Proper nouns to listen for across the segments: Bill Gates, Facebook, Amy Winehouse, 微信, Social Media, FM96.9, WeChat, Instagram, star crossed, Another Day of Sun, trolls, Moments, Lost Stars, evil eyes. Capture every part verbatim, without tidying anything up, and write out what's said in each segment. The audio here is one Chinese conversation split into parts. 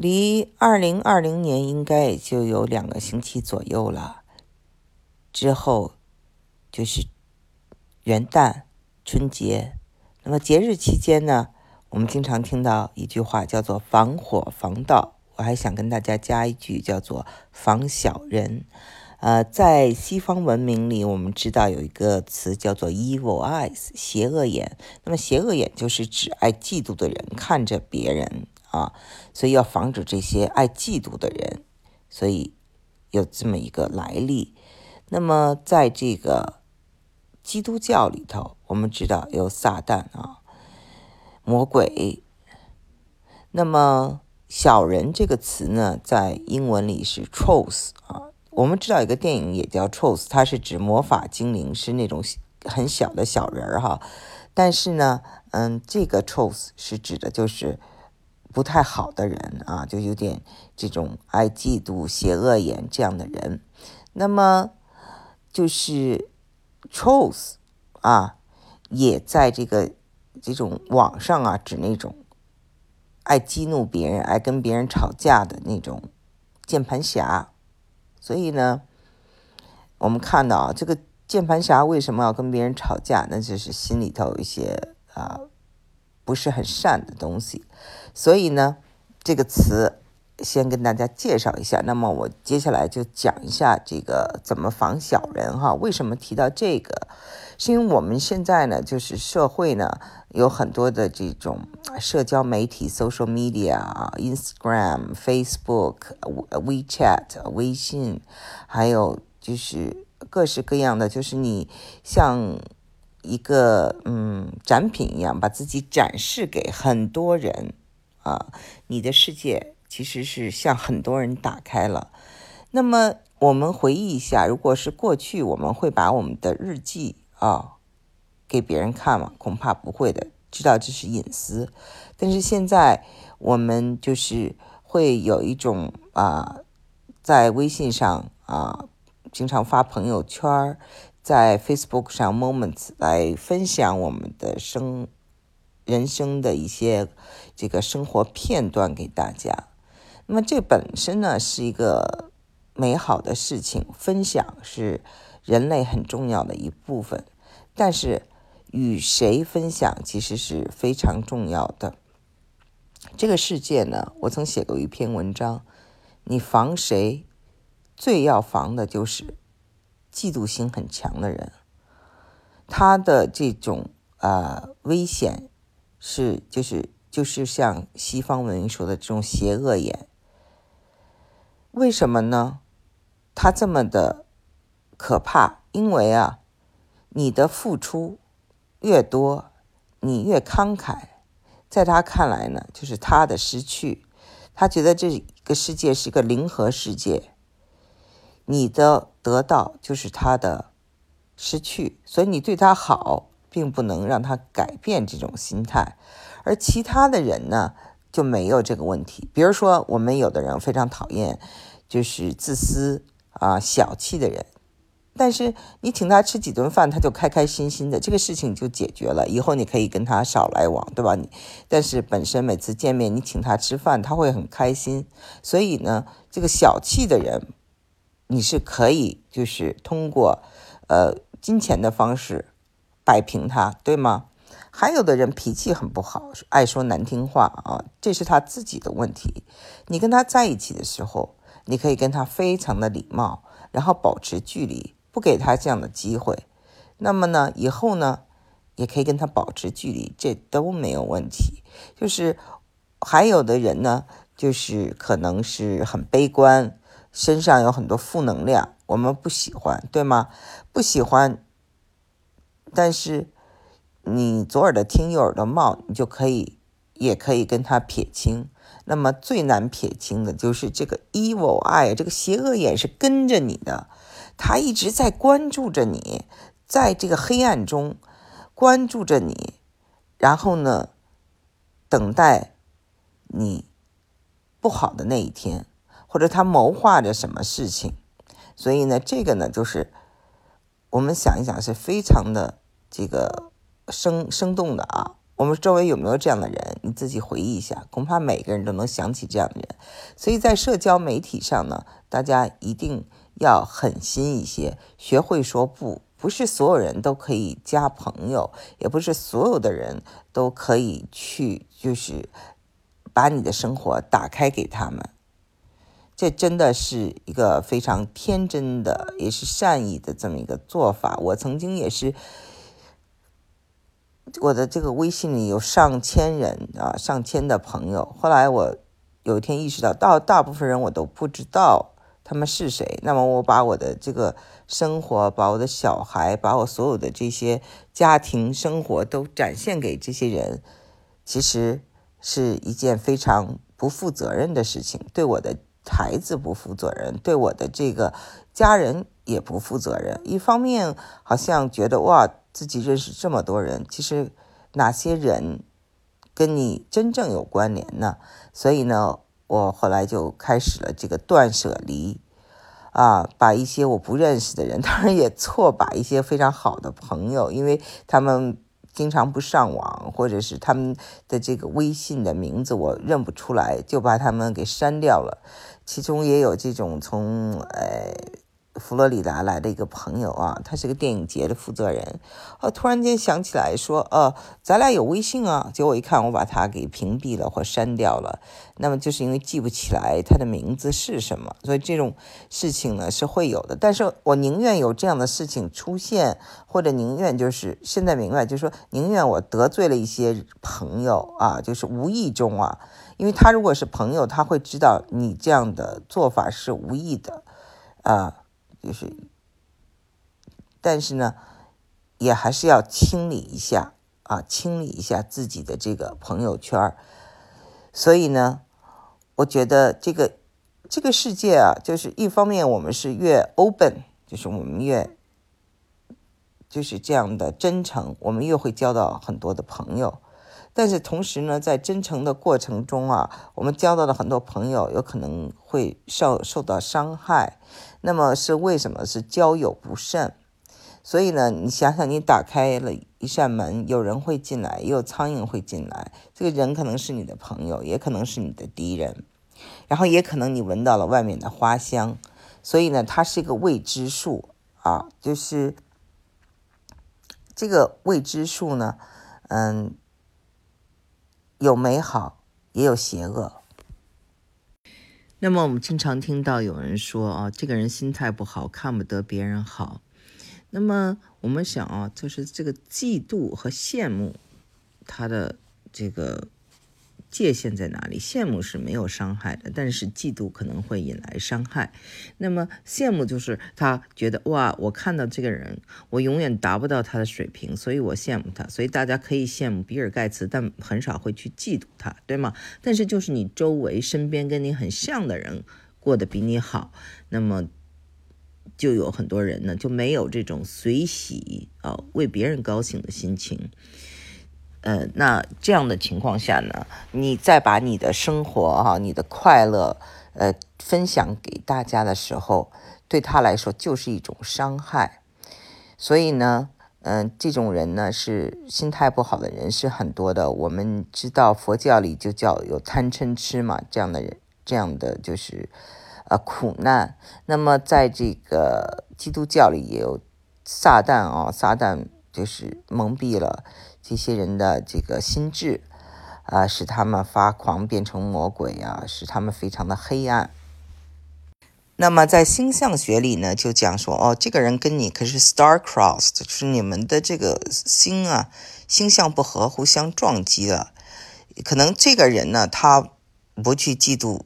离二零二零年应该也就有两个星期左右了，之后就是元旦、春节。那么节日期间呢，我们经常听到一句话叫做防火防盗，我还想跟大家加一句叫做防小人。呃，在西方文明里，我们知道有一个词叫做 evil eyes， 邪恶眼。那么邪恶眼就是指爱嫉妒的人看着别人啊，所以要防止这些爱嫉妒的人，所以有这么一个来历。那么在这个基督教里头，我们知道有撒旦啊，魔鬼。那么小人这个词呢，在英文里是 trolls 啊。我们知道一个电影也叫 trolls， 它是指魔法精灵，是那种很小的小人儿哈。但是呢，嗯，这个 trolls 是指的就是不太好的人啊，就有点这种爱嫉妒、邪恶眼这样的人。那么就是 trolls 啊，也在这个这种网上啊，指那种爱激怒别人、爱跟别人吵架的那种键盘侠。所以呢，我们看到啊，这个键盘侠为什么要跟别人吵架？那就是心里头有一些啊、呃、不是很善的东西。所以呢，这个词先跟大家介绍一下。那么我接下来就讲一下这个怎么防小人哈。为什么提到这个？是因为我们现在呢，就是社会呢有很多的这种社交媒体 ，social media、Instagram、Facebook、WeChat、微信，还有就是各式各样的，就是你像一个嗯展品一样，把自己展示给很多人啊，你的世界。其实是向很多人打开了。那么我们回忆一下，如果是过去，我们会把我们的日记啊、哦、给别人看吗？恐怕不会的，知道这是隐私。但是现在我们就是会有一种啊、呃，在微信上啊、呃，经常发朋友圈，在 Facebook 上 Moments 来分享我们的生人生的一些这个生活片段给大家。那么这本身呢是一个美好的事情，分享是人类很重要的一部分，但是与谁分享其实是非常重要的。这个世界呢，我曾写过一篇文章，你防谁，最要防的就是嫉妒心很强的人，他的这种呃危险是就是就是像西方文明说的这种邪恶眼。为什么呢？它这么的可怕，因为啊，你的付出越多，你越慷慨，在他看来呢，就是他的失去。他觉得这个世界是个零和世界，你的得到就是他的失去，所以你对他好，并不能让他改变这种心态。而其他的人呢就没有这个问题。比如说我们有的人非常讨厌就是自私啊、呃、小气的人，但是你请他吃几顿饭，他就开开心心的，这个事情就解决了，以后你可以跟他少来往，对吧？你但是本身每次见面你请他吃饭，他会很开心。所以呢，这个小气的人你是可以就是通过呃金钱的方式摆平他，对吗？还有的人脾气很不好，爱说难听话啊，这是他自己的问题。你跟他在一起的时候，你可以跟他非常的礼貌，然后保持距离，不给他这样的机会。那么呢，以后呢，也可以跟他保持距离，这都没有问题。就是还有的人呢，就是可能是很悲观，身上有很多负能量，我们不喜欢，对吗？不喜欢，但是你左耳的听右耳的冒，你就可以也可以跟他撇清。那么最难撇清的就是这个 evil eye， 这个邪恶眼是跟着你的，他一直在关注着你，在这个黑暗中关注着你，然后呢等待你不好的那一天，或者他谋划着什么事情。所以呢，这个呢就是我们想一想是非常的这个生生动的啊，我们周围有没有这样的人？你自己回忆一下，恐怕每个人都能想起这样的人。所以在社交媒体上呢，大家一定要狠心一些，学会说不。不是所有人都可以加朋友，也不是所有的人都可以去，就是把你的生活打开给他们。这真的是一个非常天真的，也是善意的这么一个做法。我曾经也是，我的这个微信里有上千人啊，上千的朋友。后来我有一天意识到，到大部分人我都不知道他们是谁。那么我把我的这个生活，把我的小孩，把我所有的这些家庭生活都展现给这些人，其实是一件非常不负责任的事情，对我的孩子不负责任，对我的这个家人也不负责任。一方面好像觉得哇，自己认识这么多人，其实哪些人跟你真正有关联呢？所以呢，我后来就开始了这个断舍离啊，把一些我不认识的人，当然也错把一些非常好的朋友，因为他们经常不上网，或者是他们的这个微信的名字我认不出来，就把他们给删掉了。其中也有这种从呃佛罗里达来的一个朋友啊，他是个电影节的负责人，哦，突然间想起来说，呃，咱俩有微信啊，结果一看我把他给屏蔽了或删掉了。那么就是因为记不起来他的名字是什么，所以这种事情呢是会有的。但是我宁愿有这样的事情出现，或者宁愿就是现在明白，就是说宁愿我得罪了一些朋友啊，就是无意中啊，因为他如果是朋友，他会知道你这样的做法是无意的啊。就是，但是呢，也还是要清理一下啊，清理一下自己的这个朋友圈。所以呢，我觉得这个这个世界啊，就是一方面我们是越 open， 就是我们越就是这样的真诚，我们越会交到很多的朋友。但是同时呢，在真诚的过程中啊，我们交到了很多朋友，有可能会受受到伤害。那么是为什么？是交友不慎。所以呢，你想想，你打开了一扇门，有人会进来，也有苍蝇会进来。这个人可能是你的朋友，也可能是你的敌人，然后也可能你闻到了外面的花香。所以呢，它是一个未知数啊，就是这个未知数呢，嗯。有美好，也有邪恶。那么我们经常听到有人说啊，这个人心态不好，看不得别人好。那么我们想啊，就是这个嫉妒和羡慕，它的这个界限在哪里？羡慕是没有伤害的，但是嫉妒可能会引来伤害。那么羡慕就是他觉得哇，我看到这个人，我永远达不到他的水平，所以我羡慕他。所以大家可以羡慕比尔盖茨，但很少会去嫉妒他，对吗？但是就是你周围身边跟你很像的人过得比你好，那么就有很多人呢就没有这种随喜啊、呃、为别人高兴的心情。呃，那这样的情况下呢，你再把你的生活啊，你的快乐，呃，分享给大家的时候，对他来说就是一种伤害。所以呢，嗯、呃，这种人呢是心态不好的人是很多的。我们知道佛教里就叫有贪嗔痴嘛，这样的人，这样的就是呃苦难。那么在这个基督教里也有撒旦啊、哦，撒旦就是蒙蔽了这些人的这个心智啊、呃，使他们发狂变成魔鬼啊，使他们非常的黑暗。那么在星象学里呢，就讲说哦，这个人跟你可是 star crossed， 就是你们的这个星啊星象不合，互相撞击了。可能这个人呢，他不去嫉妒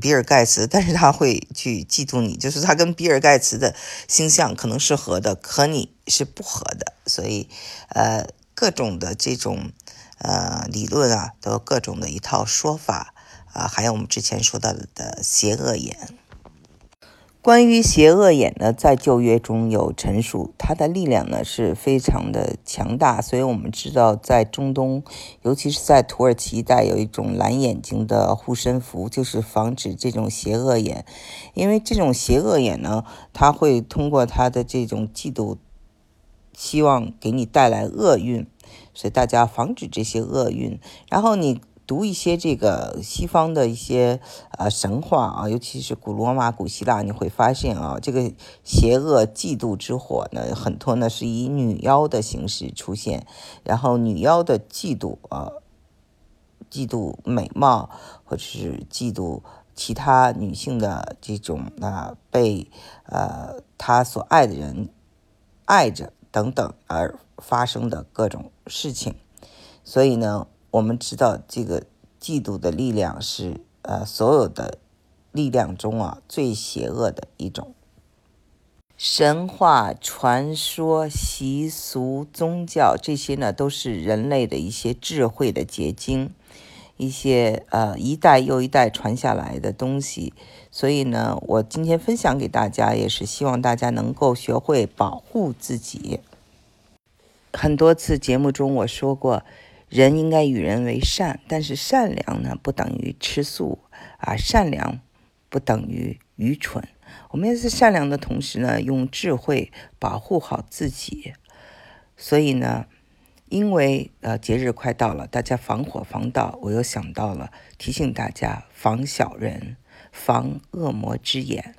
比尔盖茨，但是他会去嫉妒你，就是他跟比尔盖茨的星象可能是合的，和你是不合的。所以呃各种的这种呃理论啊，都有各种的一套说法啊，还有我们之前说到的邪恶眼。关于邪恶眼呢，在旧约中有陈述，它的力量呢是非常的强大，所以我们知道在中东，尤其是在土耳其一带有一种蓝眼睛的护身符，就是防止这种邪恶眼。因为这种邪恶眼呢，它会通过它的这种嫉妒希望给你带来厄运，所以大家防止这些厄运。然后你读一些这个西方的一些呃神话啊，尤其是古罗马、古希腊，你会发现啊，这个邪恶嫉妒之火呢，很多呢是以女妖的形式出现，然后女妖的嫉妒啊，嫉妒美貌，或者是嫉妒其他女性的这种啊被呃她所爱的人爱着等等而发生的各种事情。所以呢，我们知道这个嫉妒的力量是呃所有的力量中啊最邪恶的一种。神话、传说、习俗、宗教，这些呢都是人类的一些智慧的结晶，一些呃一代又一代传下来的东西。所以呢，我今天分享给大家，也是希望大家能够学会保护自己。很多次节目中我说过，人应该与人为善，但是善良呢不等于吃素啊，善良不等于愚蠢。我们要是善良的同时呢，用智慧保护好自己。所以呢，因为呃节日快到了，大家防火防盗，我又想到了提醒大家防小人，防恶魔之眼。